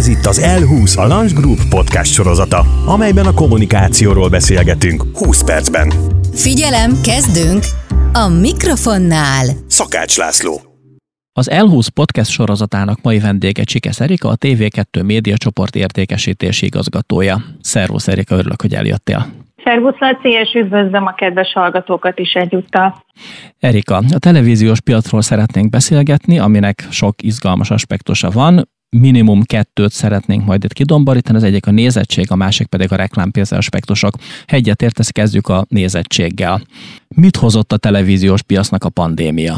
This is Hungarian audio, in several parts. Ez itt az L20, a Launch Group podcast sorozata, amelyben a kommunikációról beszélgetünk 20 percben. Figyelem, kezdünk! A mikrofonnál Szakács László. Az L20 podcast sorozatának mai vendége Csikesz Erika, a TV2 médiacsoport értékesítési igazgatója. Szervusz Erika, örülök, hogy eljöttél. Szervusz Laci, és üdvözlöm a kedves hallgatókat is egyúttal. Erika, a televíziós piacról szeretnénk beszélgetni, aminek sok izgalmas aspektusa van. Minimum kettőt szeretnénk majd itt kidomborítani, az egyik a nézettség, a másik pedig a reklámpénz aspektusok. Ha egyet értesz, kezdjük a nézettséggel. Mit hozott a televíziós piacnak a pandémia?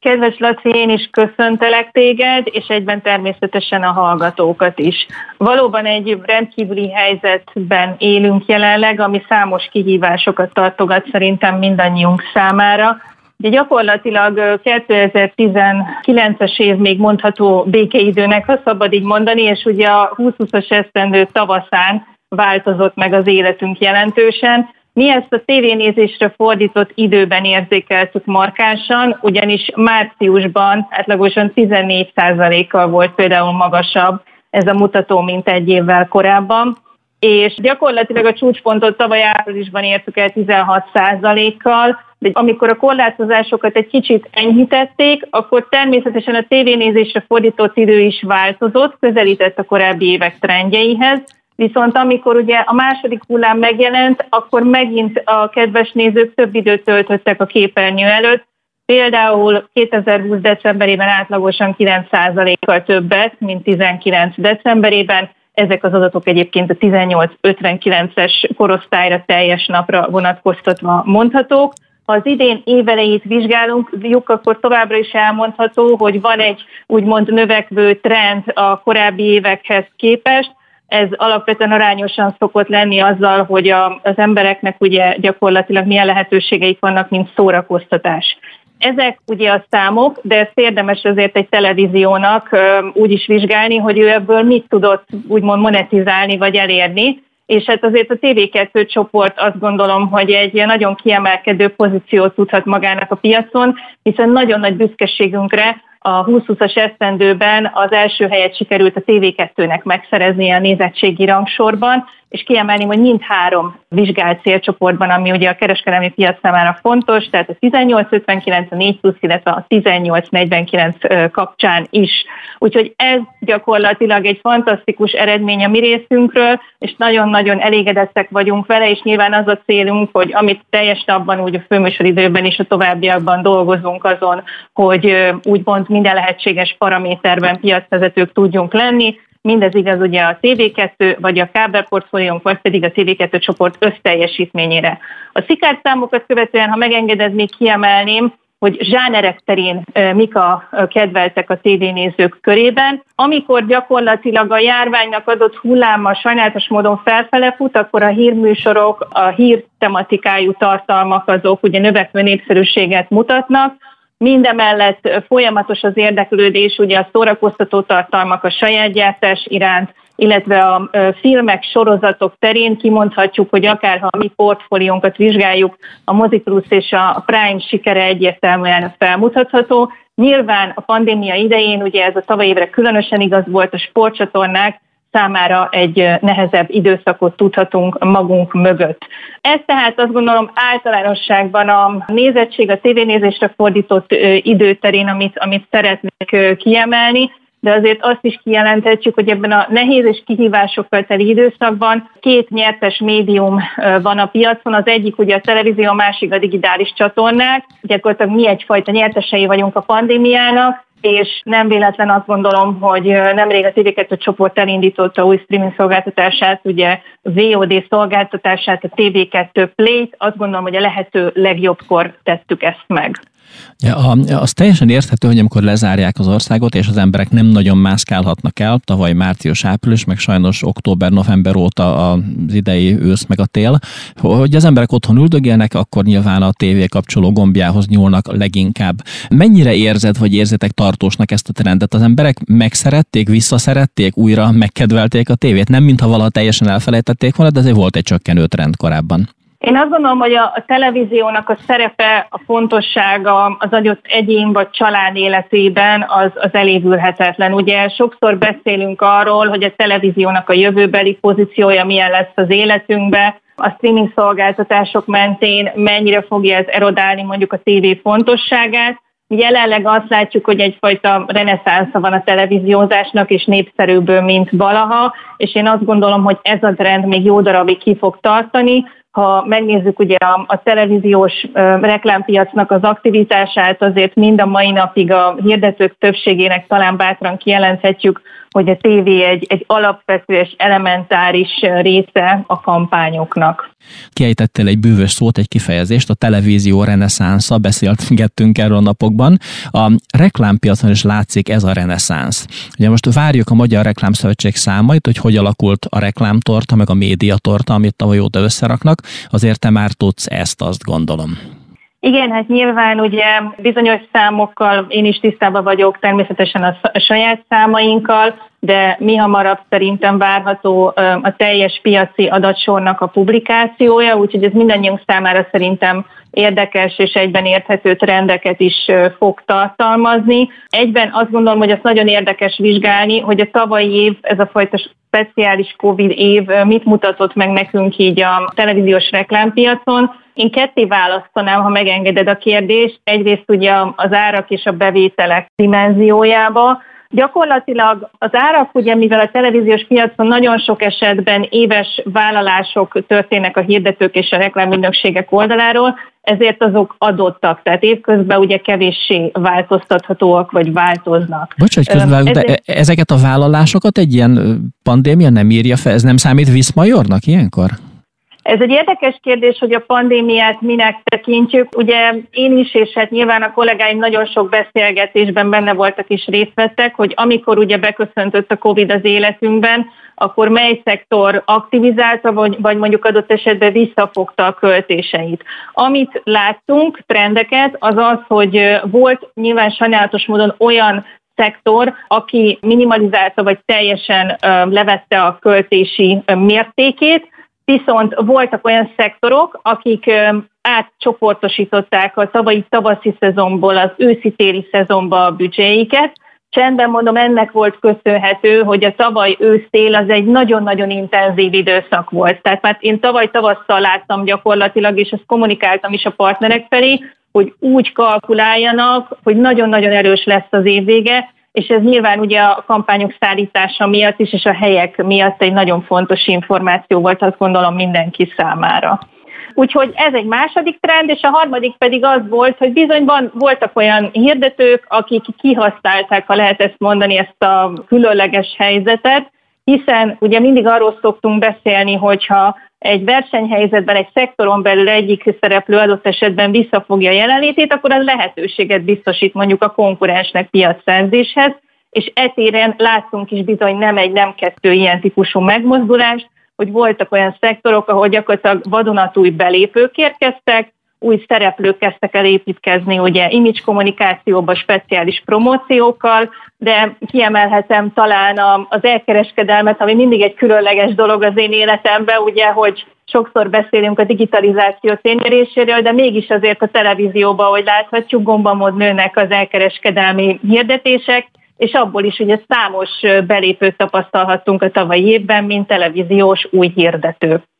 Kedves Laci, én is köszöntelek téged, és egyben természetesen a hallgatókat is. Valóban egy rendkívüli helyzetben élünk jelenleg, ami számos kihívásokat tartogat szerintem mindannyiunk számára. De gyakorlatilag 2019-es év még mondható békeidőnek, ha szabad így mondani, és ugye a 2020-as esztendő tavaszán változott meg az életünk jelentősen. Mi ezt a tévénézésre fordított időben érzékeltük markánsan, ugyanis márciusban átlagosan 14%-kal volt például magasabb ez a mutató, mint egy évvel korábban. És gyakorlatilag a csúcspontot tavaly áprilisban értük el 16%-kal, de amikor a korlátozásokat egy kicsit enyhítették, akkor természetesen a tévénézésre fordított idő is változott, közelített a korábbi évek trendjeihez, viszont amikor ugye a második hullám megjelent, akkor megint a kedves nézők több időt töltöttek a képernyő előtt, például 2020 decemberében átlagosan 9%-kal többet, mint 19 decemberében. Ezek az adatok egyébként a 18-59-es korosztályra teljes napra vonatkoztatva mondhatók. Ha az idén évelejét vizsgálunk, akkor továbbra is elmondható, hogy van egy úgymond növekvő trend a korábbi évekhez képest. Ez alapvetően arányosan szokott lenni azzal, hogy az embereknek ugye gyakorlatilag milyen lehetőségeik vannak, mint szórakoztatás. Ezek ugye a számok, de ezt érdemes azért egy televíziónak úgy is vizsgálni, hogy ő ebből mit tudott úgymond monetizálni vagy elérni, és hát azért a TV2 csoport azt gondolom, hogy egy nagyon kiemelkedő pozíciót tudhat magának a piacon, hiszen nagyon nagy büszkeségünkre a 2020-as esztendőben az első helyet sikerült a TV2-nek megszereznie a nézettségi rangsorban, és kiemelném, hogy mindhárom vizsgált célcsoportban, ami ugye a kereskedelmi piac számára fontos, tehát a 18-59, a 4+, illetve a 18-49 kapcsán is. Úgyhogy ez gyakorlatilag egy fantasztikus eredmény a mi részünkről, és nagyon-nagyon elégedettek vagyunk vele, és nyilván az a célunk, hogy amit teljes napban, úgy a főműsoridőben és a továbbiakban dolgozunk azon, hogy úgymond minden lehetséges paraméterben piacvezetők tudjunk lenni. Mindez igaz ugye a TV2, vagy a kábelportfóliónk, vagy pedig a TV2 csoport összteljesítményére. A szikárszámokat követően, ha megengeded, még kiemelném, hogy zsánerek terén mik a kedveltek a tévénézők körében. Amikor gyakorlatilag a járványnak adott hulláma sajnálatos módon felfele fut, akkor a hírműsorok, a hír tematikájú tartalmak azok ugye növekvő népszerűséget mutatnak. Mindemellett folyamatos az érdeklődés ugye a szórakoztató tartalmak a saját gyártás iránt, illetve a filmek, sorozatok terén kimondhatjuk, hogy akárha a mi portfóliónkat vizsgáljuk, a Mozi Plus és a Prime sikere egyértelműen felmutatható. Nyilván a pandémia idején, ugye ez a tavaly évre különösen igaz volt, a sportcsatornák számára egy nehezebb időszakot tudhatunk magunk mögött. Ez tehát azt gondolom általánosságban a nézettség, a tévénézésre fordított időterén, amit szeretnék kiemelni, de azért azt is kijelenthetjük, hogy ebben a nehéz és kihívásokkal teli időszakban két nyertes médium van a piacon, az egyik ugye a televízió, a másik a digitális csatornák. Gyakorlatilag mi egyfajta nyertesei vagyunk a pandémiának, és nem véletlen azt gondolom, hogy nemrég a TV2 csoport elindította új streaming szolgáltatását, ugye VOD szolgáltatását, a TV2 Play-t, azt gondolom, hogy a lehető legjobbkor tettük ezt meg. Ja, az teljesen érthető, hogy amikor lezárják az országot, és az emberek nem nagyon mászkálhatnak el, tavaly március-április, meg sajnos október-november óta az idei ősz meg a tél, hogy az emberek otthon üldögélnek, akkor nyilván a tévé kapcsoló gombjához nyúlnak leginkább. Mennyire érzed, vagy érzitek tartósnak ezt a trendet? Az emberek megszerették, visszaszerették, újra megkedvelték a tévét? Nem mintha valaha teljesen elfelejtették volna, de azért volt egy csökkenő trend korábban. Én azt gondolom, hogy a televíziónak a szerepe, a fontossága az adott egyén vagy család életében az elévülhetetlen. Ugye sokszor beszélünk arról, hogy a televíziónak a jövőbeli pozíciója milyen lesz az életünkben, a streaming szolgáltatások mentén mennyire fogja ez erodálni mondjuk a tévé fontosságát. Jelenleg azt látjuk, hogy egyfajta reneszánsza van a televíziózásnak, és népszerűbb, mint valaha, és én azt gondolom, hogy ez a trend még jó darabig ki fog tartani. Ha megnézzük ugye a televíziós reklámpiacnak az aktivitását, azért mind a mai napig a hirdetők többségének talán bátran kijelenthetjük, hogy a tévé egy alapvető és elementáris része a kampányoknak. Kiejtettél egy bűvös szót, egy kifejezést, a televízió reneszánsza, beszélgettünk erről a napokban. A reklámpiacon is látszik ez a reneszánsz. Ugye most várjuk a Magyar Reklámszövetség számait, hogy hogy alakult a reklámtorta, meg a médiatorta, amit tavaly óta összeraknak. Azért te már tudsz ezt, azt gondolom. Igen, hát nyilván ugye bizonyos számokkal én is tisztában vagyok, természetesen a saját számainkkal, de mihamarabb szerintem várható a teljes piaci adatsornak a publikációja, úgyhogy ez mindannyiunk számára szerintem érdekes és egyben érthető trendeket is fog tartalmazni. Egyben azt gondolom, hogy azt nagyon érdekes vizsgálni, hogy a tavalyi év, ez a fajta speciális Covid év mit mutatott meg nekünk így a televíziós reklámpiacon. Én ketté választanám, ha megengeded a kérdést, egyrészt ugye az árak és a bevételek dimenziójába. Gyakorlatilag az árak, ugye mivel a televíziós piacon nagyon sok esetben éves vállalások történnek a hirdetők és a reklámügynökségek oldaláról, ezért azok adottak, tehát évközben ugye kevéssé változtathatóak, vagy változnak. Bocsánat, közben, de ezeket a vállalásokat egy ilyen pandémia nem írja fel, ez nem számít viszmajornak ilyenkor? Ez egy érdekes kérdés, hogy a pandémiát minek tekintjük. Ugye én is, és hát nyilván a kollégáim nagyon sok beszélgetésben benne voltak és részt vettek, hogy amikor ugye beköszöntött a Covid az életünkben, akkor mely szektor aktivizálta, vagy mondjuk adott esetben visszafogta a költéseit. Amit láttunk, trendeket, az az, hogy volt nyilván sajnálatos módon olyan szektor, aki minimalizálta, vagy teljesen levette a költési mértékét, viszont voltak olyan szektorok, akik átcsoportosították a tavalyi tavaszi szezonból az őszi-téli szezonba a büdzséiket. Csendben mondom, ennek volt köszönhető, hogy a tavaly ősztél az egy nagyon-nagyon intenzív időszak volt. Tehát már én tavaly tavasszal láttam gyakorlatilag, és ezt kommunikáltam is a partnerek felé, hogy úgy kalkuláljanak, hogy nagyon-nagyon erős lesz az év vége, és ez nyilván ugye a kampányok szállítása miatt is, és a helyek miatt egy nagyon fontos információ volt, azt gondolom mindenki számára. Úgyhogy ez egy második trend, és a harmadik pedig az volt, hogy bizony voltak olyan hirdetők, akik kihasználták, ha lehet ezt mondani, ezt a különleges helyzetet, hiszen ugye mindig arról szoktunk beszélni, hogyha egy versenyhelyzetben, egy szektoron belül egyik szereplő adott esetben visszafogja a jelenlétét, akkor az lehetőséget biztosít mondjuk a konkurensnek piacszerzéshez, és etéren láttunk is bizony nem kettő ilyen típusú megmozdulást, hogy voltak olyan szektorok, ahol gyakorlatilag vadonatúj belépők érkeztek, új szereplők kezdtek el építkezni, ugye image kommunikációba, speciális promóciókkal, de kiemelhetem talán az elkereskedelmet, ami mindig egy különleges dolog az én életemben, ugye, hogy sokszor beszélünk a digitalizáció tényéréséről, de mégis azért a televízióban, ahogy láthatjuk, gombamód nőnek az elkereskedelmi hirdetések, és abból is ugye számos belépőt tapasztalhattunk a tavalyi évben, mint televíziós új hirdetők.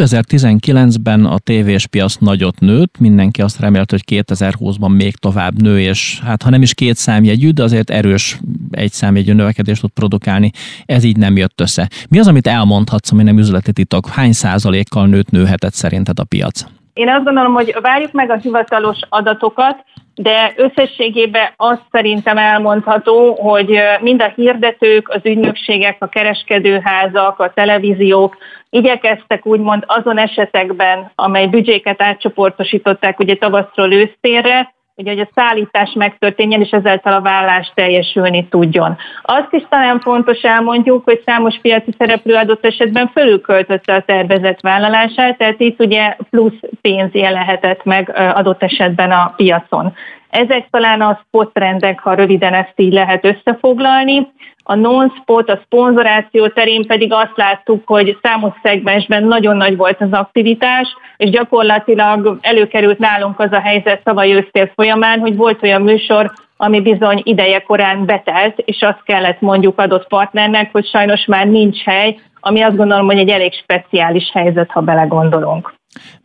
2019-ben a tévés piac nagyot nőtt, mindenki azt remélt, hogy 2020-ban még tovább nő, és hát ha nem is két számjegyű, de azért erős egy számjegyű növekedést tud produkálni. Ez így nem jött össze. Mi az, amit elmondhatsz, ami nem üzleti titok? Hány százalékkal nőhetett szerinted a piac? Én azt gondolom, hogy várjuk meg a hivatalos adatokat, de összességében azt szerintem elmondható, hogy mind a hirdetők, az ügynökségek, a kereskedőházak, a televíziók igyekeztek úgymond azon esetekben, amely büdzséket átcsoportosították ugye tavaszról ősztérre, ugye, hogy a szállítás megtörténjen, és ezáltal a vállás teljesülni tudjon. Azt is talán fontos elmondjuk, hogy számos piaci szereplő adott esetben fölülköltötte a tervezett vállalását, tehát itt ugye plusz pénz jelenhetett meg adott esetben a piacon. Ezek talán a spot trendek, ha röviden ezt így lehet összefoglalni. A non-spot, a szponzoráció terén pedig azt láttuk, hogy számos szegmensben nagyon nagy volt az aktivitás, és gyakorlatilag előkerült nálunk az a helyzet tavaly ősztél folyamán, hogy volt olyan műsor, ami bizony ideje korán betelt, és azt kellett mondjuk adott partnernek, hogy sajnos már nincs hely, ami azt gondolom, hogy egy elég speciális helyzet, ha belegondolunk.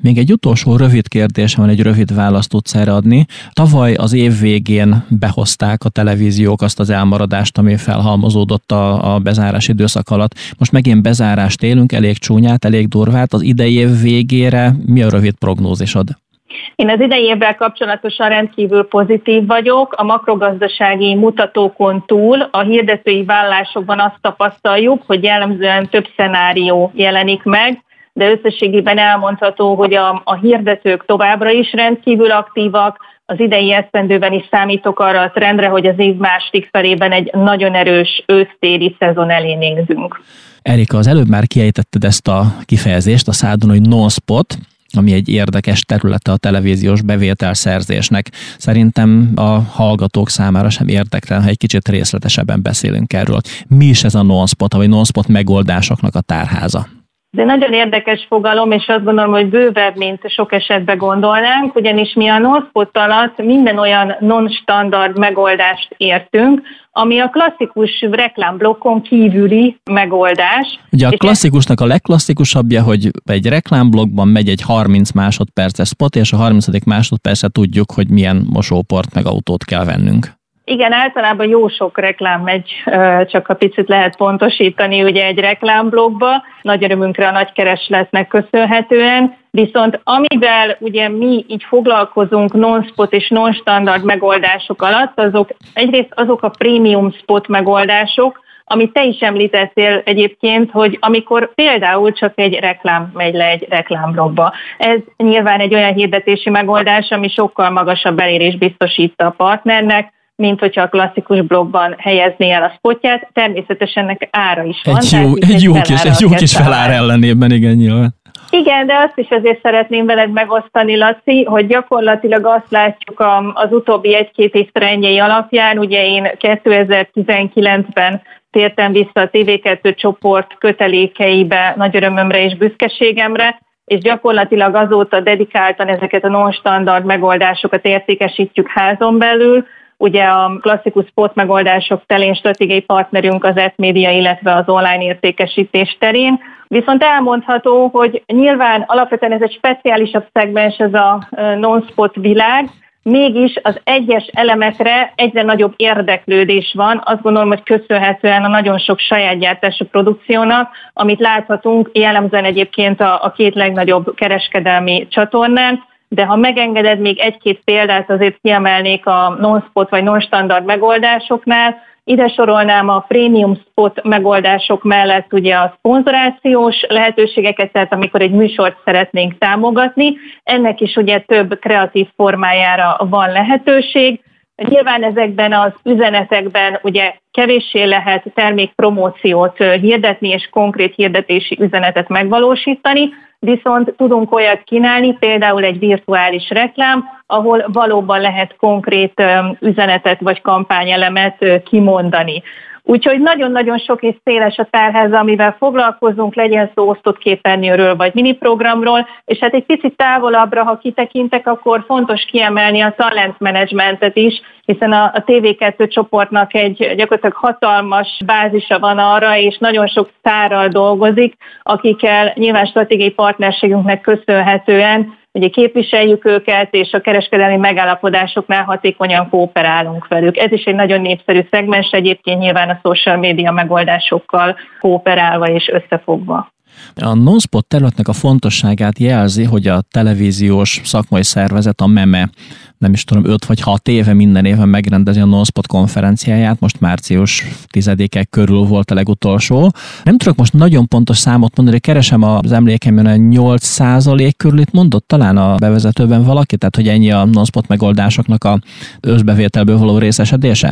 Még egy utolsó rövid kérdésem van, egy rövid választ tudsz erre adni. Tavaly az év végén behozták a televíziók azt az elmaradást, ami felhalmozódott a bezárás időszak alatt. Most megint bezárást élünk, elég csúnyát, elég durvát. Az idei év végére mi a rövid prognózisod? Én az idei évvel kapcsolatosan rendkívül pozitív vagyok. A makrogazdasági mutatókon túl a hirdetői vállásokban azt tapasztaljuk, hogy jellemzően több szenárió jelenik meg, de összességében elmondható, hogy a hirdetők továbbra is rendkívül aktívak. Az idei esztendőben is számítok arra a trendre, hogy az év második felében egy nagyon erős ősztéli szezon elé nézünk. Erika, az előbb már kiejtetted ezt a kifejezést a szádon, hogy non-spot, ami egy érdekes területe a televíziós bevételszerzésnek. Szerintem a hallgatók számára sem érdektelen, ha egy kicsit részletesebben beszélünk erről. Mi is ez a non-spot, vagy non-spot megoldásoknak a tárháza? De nagyon érdekes fogalom, és azt gondolom, hogy bővebb, mint sok esetben gondolnánk, ugyanis mi a non-spot alatt minden olyan non-standard megoldást értünk, ami a klasszikus reklámblokkon kívüli megoldás. Ugye a klasszikusnak a legklasszikusabbja, hogy egy reklámblokkban megy egy 30 másodperces spot, és a 30. másodpercre tudjuk, hogy milyen mosóport meg autót kell vennünk. Igen, általában jó sok reklám megy, csak a picit lehet pontosítani ugye egy reklámblogba, nagy örömünkre a nagykeresletnek köszönhetően, viszont amivel ugye mi így foglalkozunk non-spot és non-standard megoldások alatt, azok egyrészt azok a prémium spot megoldások, amit te is említettél egyébként, hogy amikor például csak egy reklám megy le egy reklámblogba. Ez nyilván egy olyan hirdetési megoldás, ami sokkal magasabb elérés biztosít a partnernek, mint hogyha a klasszikus blogban helyezné el a spotját. Természetesen ennek ára is van. Egy jó kis felár ellenében, igen, nyilván. Igen, de azt is azért szeretném veled megosztani, Laci, hogy gyakorlatilag azt látjuk az utóbbi egy-két év trendjei alapján, ugye én 2019-ben tértem vissza a TV2 csoport kötelékeibe nagy örömömre és büszkeségemre, és gyakorlatilag azóta dedikáltan ezeket a non-standard megoldásokat értékesítjük házon belül. Ugye a klasszikus spot megoldások terén stratégiai partnerünk az ATmédia, illetve az online értékesítés terén. Viszont elmondható, hogy nyilván alapvetően ez egy speciálisabb szegmens, ez a non-spot világ, mégis az egyes elemekre egyre nagyobb érdeklődés van. Azt gondolom, hogy köszönhetően a nagyon sok saját gyártású produkciónak, amit láthatunk jellemzően egyébként a két legnagyobb kereskedelmi csatornán. De ha megengeded, még egy-két példát azért kiemelnék a non-spot vagy non-standard megoldásoknál. Ide sorolnám a prémium spot megoldások mellett ugye a szponzorációs lehetőségeket, tehát amikor egy műsort szeretnénk támogatni. Ennek is ugye több kreatív formájára van lehetőség. Nyilván ezekben az üzenetekben ugye kevéssé lehet termékpromóciót hirdetni és konkrét hirdetési üzenetet megvalósítani, viszont tudunk olyat kínálni, például egy virtuális reklám, ahol valóban lehet konkrét üzenetet vagy kampányelemet kimondani. Úgyhogy nagyon-nagyon sok és széles a tárháza, amivel foglalkozunk, legyen szó osztott képernyőről vagy miniprogramról, és hát egy picit távolabbra, ha kitekintek, akkor fontos kiemelni a talent menedzsmentet is, hiszen a TV2 csoportnak egy gyakorlatilag hatalmas bázisa van arra, és nagyon sok sztárral dolgozik, akikkel nyilván stratégiai partnerségünknek köszönhetően ugye képviseljük őket, és a kereskedelmi megállapodásoknál hatékonyan kooperálunk velük. Ez is egy nagyon népszerű szegmens, egyébként nyilván a social media megoldásokkal kooperálva és összefogva. A non-spot területnek a fontosságát jelzi, hogy a televíziós szakmai szervezet, a MEME, nem is tudom, 5 vagy 6 éve minden éven megrendezi a non-spot konferenciáját, most március 10-e körül volt a legutolsó. Nem tudok most nagyon pontos számot mondani, keresem az emlékeimben, a 8% körül itt mondott talán a bevezetőben valaki, tehát hogy ennyi a non-spot megoldásoknak a összbevételből való részesedése?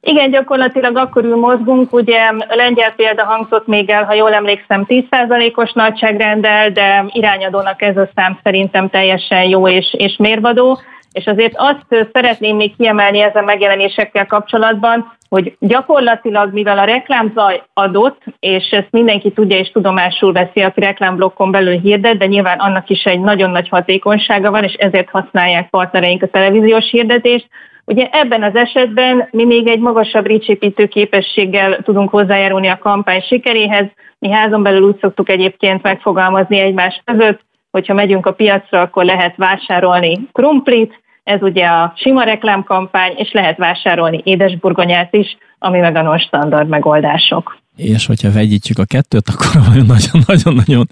Igen, gyakorlatilag akkor mozgunk, ugye lengyel példa hangzott még el, ha jól emlékszem, 10%-os nagyságrendel, de irányadónak ez a szám szerintem teljesen jó és mérvadó, és azért azt szeretném még kiemelni ezen megjelenésekkel kapcsolatban, hogy gyakorlatilag, mivel a reklámzaj adott, és ezt mindenki tudja és tudomásul veszi, aki reklámblokkon belül hirdet, de nyilván annak is egy nagyon nagy hatékonysága van, és ezért használják partnereink a televíziós hirdetést. Ugye ebben az esetben mi még egy magasabb reach-építő képességgel tudunk hozzájárulni a kampány sikeréhez. Mi házon belül úgy szoktuk egyébként megfogalmazni egymás között, hogyha megyünk a piacra, akkor lehet vásárolni krumplit, ez ugye a sima reklámkampány, és lehet vásárolni édesburgonyát is, ami meg a non-standard megoldások. És hogyha vegyítjük a kettőt, akkor nagyon-nagyon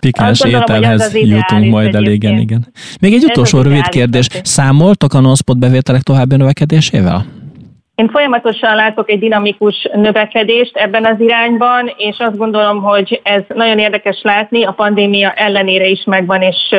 pikáns ételhez jutunk majd el, igen. Még egy utolsó rövid kérdés. Számoltak a non-spot bevételek további növekedésével? Én folyamatosan látok egy dinamikus növekedést ebben az irányban, és azt gondolom, hogy ez nagyon érdekes látni, a pandémia ellenére is megvan, és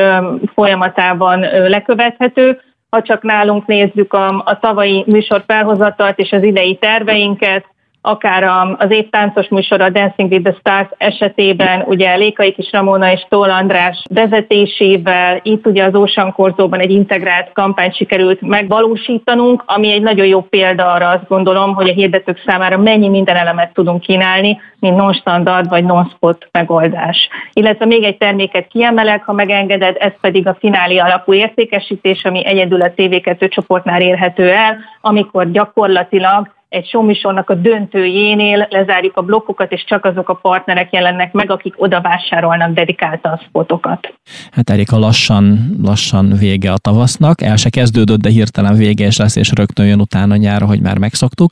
folyamatában lekövethető. Ha csak nálunk nézzük a tavalyi műsor felhozatalt és az idei terveinket, akár az évtáncos műsor, a Dancing with the Stars esetében, ugye Lékai Kis Ramona és Tóth András vezetésével, itt ugye az Ószan Korzóban egy integrált kampányt sikerült megvalósítanunk, ami egy nagyon jó példa arra, azt gondolom, hogy a hirdetők számára mennyi minden elemet tudunk kínálni, mint non-standard vagy non-spot megoldás. Illetve még egy terméket kiemelek, ha megengeded, ez pedig a finálé alapú értékesítés, ami egyedül a TV2 csoportnál érhető el, amikor gyakorlatilag egy showműsornak a döntőjénél lezárjuk a blokkokat, és csak azok a partnerek jelennek meg, akik oda vásárolnak dedikáltan a spotokat. Hát Erika, lassan vége a tavasznak. El se kezdődött, de hirtelen vége is lesz, és rögtön jön utána nyár, hogy már megszoktuk.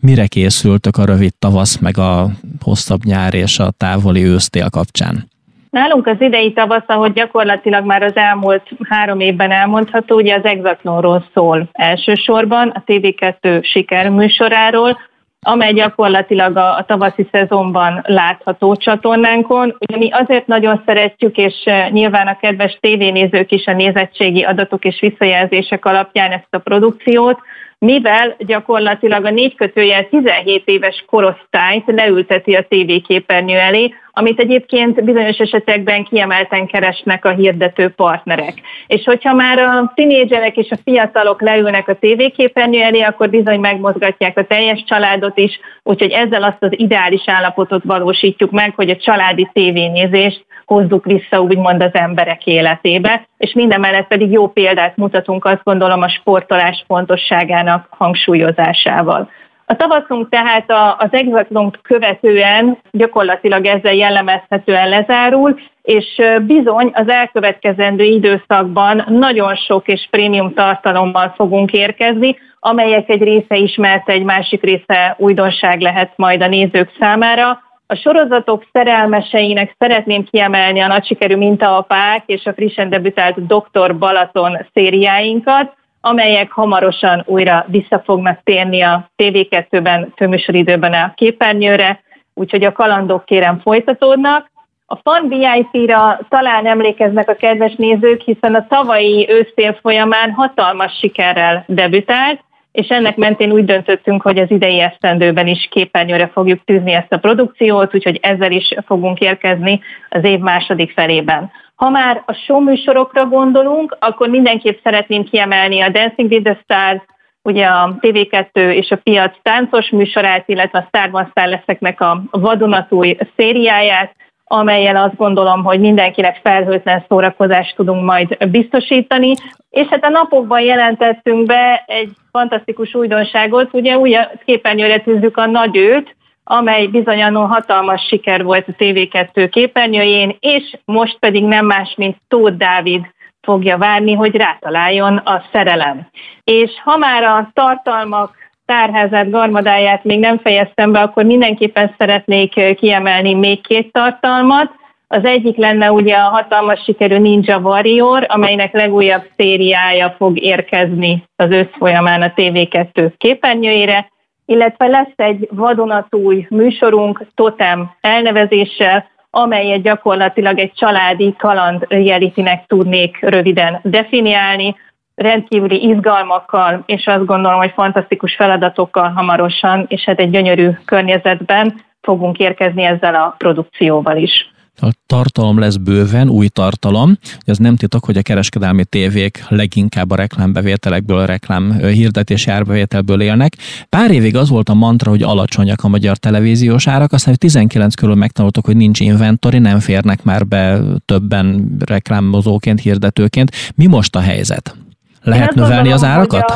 Mire készültök a rövid tavasz, meg a hosszabb nyár és a távoli ősztél kapcsán? Nálunk az idei tavasz, ahogy gyakorlatilag már az elmúlt 3 évben elmondható, ugye az Exatlonról szól elsősorban, a TV2 sikerműsoráról, amely gyakorlatilag a tavaszi szezonban látható csatornánkon. Ugye mi azért nagyon szeretjük, és nyilván a kedves tévénézők is a nézettségi adatok és visszajelzések alapján ezt a produkciót, mivel gyakorlatilag a 4 kötőjel 17 éves korosztályt leülteti a tévéképernyő elé, amit egyébként bizonyos esetekben kiemelten keresnek a hirdető partnerek. És hogyha már a tinédzserek és a fiatalok leülnek a tévéképernyő elé, akkor bizony megmozgatják a teljes családot is, úgyhogy ezzel azt az ideális állapotot valósítjuk meg, hogy a családi tévénézést hozzuk vissza úgymond az emberek életébe, és mindemellett pedig jó példát mutatunk, azt gondolom, a sportolás fontosságának hangsúlyozásával. A tavaszunk tehát az Exatlont követően gyakorlatilag ezzel jellemezhetően lezárul, és bizony az elkövetkezendő időszakban nagyon sok és prémium tartalommal fogunk érkezni, amelyek egy része ismert, egy másik része újdonság lehet majd a nézők számára. A sorozatok szerelmeseinek szeretném kiemelni a nagy sikerű Mintaapák és a frissen debütált Dr. Balaton szériáinkat, amelyek hamarosan újra vissza fognak térni a TV2-ben, főműsoridőben a képernyőre, úgyhogy a kalandok kérem folytatódnak. A Fan VIP-ra talán emlékeznek a kedves nézők, hiszen a tavalyi ősztél folyamán hatalmas sikerrel debütált, és ennek mentén úgy döntöttünk, hogy az idei esztendőben is képernyőre fogjuk tűzni ezt a produkciót, úgyhogy ezzel is fogunk érkezni az év második felében. Ha már a show műsorokra gondolunk, akkor mindenképp szeretném kiemelni a Dancing with the Stars, ugye a TV2 és a piac táncos műsorát, illetve a Sztárban Sztár leszeknek a vadonatúj szériáját, amellyel azt gondolom, hogy mindenkinek felhőtlen szórakozást tudunk majd biztosítani. És hát a napokban jelentettünk be egy fantasztikus újdonságot, ugye újra képernyőre tűzzük a Nagy Őt, amely bizony annól hatalmas siker volt a TV2 képernyőjén, és most pedig nem más, mint Tóth Dávid fogja várni, hogy rátaláljon a szerelem. És ha már a tartalmak tárházát, garmadáját még nem fejeztem be, akkor mindenképpen szeretnék kiemelni még 2 tartalmat. Az egyik lenne ugye a hatalmas sikerű Ninja Warrior, amelynek legújabb szériája fog érkezni az ősz folyamán a TV2 képernyőjére, illetve lesz egy vadonatúj műsorunk Totem elnevezéssel, amelyet gyakorlatilag egy családi kaland realitynek tudnék röviden definiálni, rendkívüli izgalmakkal, és azt gondolom, hogy fantasztikus feladatokkal hamarosan, és hát egy gyönyörű környezetben fogunk érkezni ezzel a produkcióval is. A tartalom lesz bőven, új tartalom. Ez nem titok, hogy a kereskedelmi tévék leginkább a reklámbevételekből, a reklámhirdetési árbevételből élnek. Pár évig az volt a mantra, hogy alacsonyak a magyar televíziós árak, aztán 19 körül megtanultuk, hogy nincs inventori, nem férnek már be többen reklámozóként, hirdetőként. Mi most a helyzet? Lehet növelni az árakat?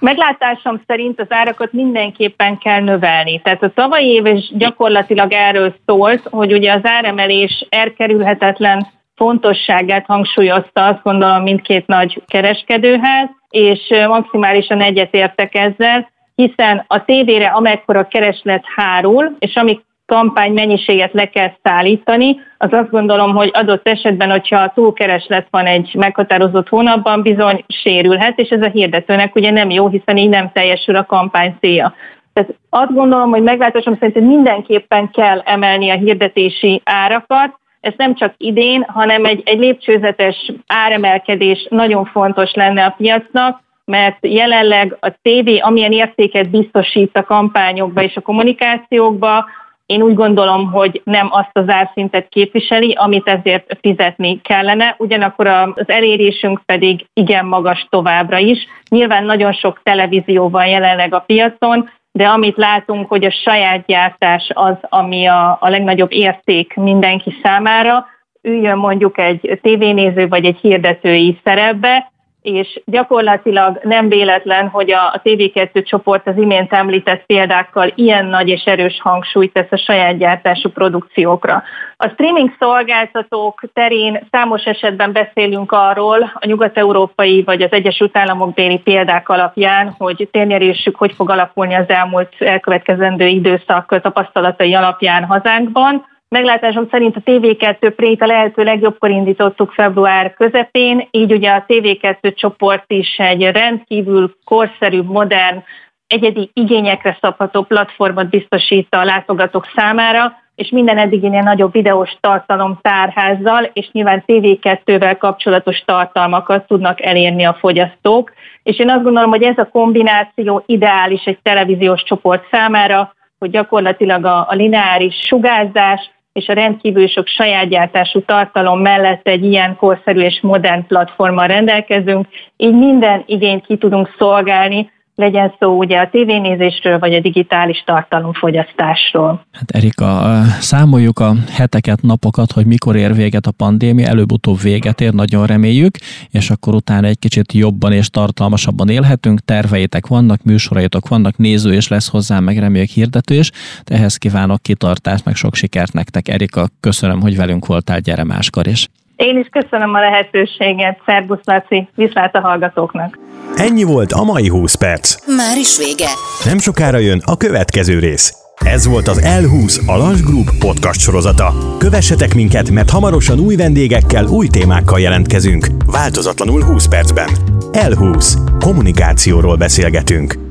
Meglátásom szerint az árakat mindenképpen kell növelni. Tehát a tavalyi év is gyakorlatilag erről szólt, hogy ugye az áremelés elkerülhetetlen fontosságát hangsúlyozta, azt gondolom, mindkét nagy kereskedőház, és maximálisan egyetértek ezzel, hiszen a tévére amekkora kereslet hárul, és amik kampány mennyiséget le kell szállítani, az azt gondolom, hogy adott esetben, hogyha túlkereslet van egy meghatározott hónapban, bizony sérülhet, és ez a hirdetőnek ugye nem jó, hiszen így nem teljesül a kampány célja. Tehát azt gondolom, hogy meglátásom szerint mindenképpen kell emelni a hirdetési árakat, ez nem csak idén, hanem egy lépcsőzetes áremelkedés nagyon fontos lenne a piacnak, mert jelenleg a tévé amilyen értéket biztosít a kampányokba és a kommunikációkba, én úgy gondolom, hogy nem azt az árszintet képviseli, amit ezért fizetni kellene, ugyanakkor az elérésünk pedig igen magas továbbra is. Nyilván nagyon sok televízió van jelenleg a piacon, de amit látunk, hogy a saját gyártás az, ami a legnagyobb érték mindenki számára, üljön mondjuk egy tévénéző vagy egy hirdetői szerepbe, és gyakorlatilag nem véletlen, hogy a TV2 csoport az imént említett példákkal ilyen nagy és erős hangsúlyt tesz a saját gyártású produkciókra. A streaming szolgáltatók terén számos esetben beszélünk arról, a nyugat-európai vagy az Egyesült Államok béli példák alapján, hogy térnyerésük hogy fog alakulni az elkövetkezendő időszak tapasztalatai alapján hazánkban. Meglátásom szerint a TV2 Prét a lehető legjobbkor indítottuk február közepén, így ugye a TV2 csoport is egy rendkívül korszerű, modern, egyedi igényekre szabható platformot biztosít a látogatók számára, és minden eddiginél nagyobb videós tartalom tárházzal, és nyilván TV2-vel kapcsolatos tartalmakat tudnak elérni a fogyasztók. És én azt gondolom, hogy ez a kombináció ideális egy televíziós csoport számára, hogy gyakorlatilag a lineáris sugárzás és a rendkívül sok sajátgyártású tartalom mellett egy ilyen korszerű és modern platformmal rendelkezünk, így minden igényt ki tudunk szolgálni, legyen szó ugye a tévénézésről, vagy a digitális tartalomfogyasztásról. Hát Erika, számoljuk a heteket, napokat, hogy mikor ér véget a pandémia, előbb-utóbb véget ér, nagyon reméljük, és akkor utána egy kicsit jobban és tartalmasabban élhetünk, terveitek vannak, műsoraitok vannak, néző és lesz hozzá, meg reméljük hirdető is. Ehhez kívánok kitartást, meg sok sikert nektek. Erika, köszönöm, hogy velünk voltál, gyere máskor is. Én is köszönöm a lehetőséget. Szerbusz, Laci, viszlát a hallgatóknak. Ennyi volt a mai 20 perc. Már is vége. Nem sokára jön a következő rész. Ez volt az L20, a Launch Group podcast sorozata. Kövessetek minket, mert hamarosan új vendégekkel, új témákkal jelentkezünk. Változatlanul 20 percben. L20. Kommunikációról beszélgetünk.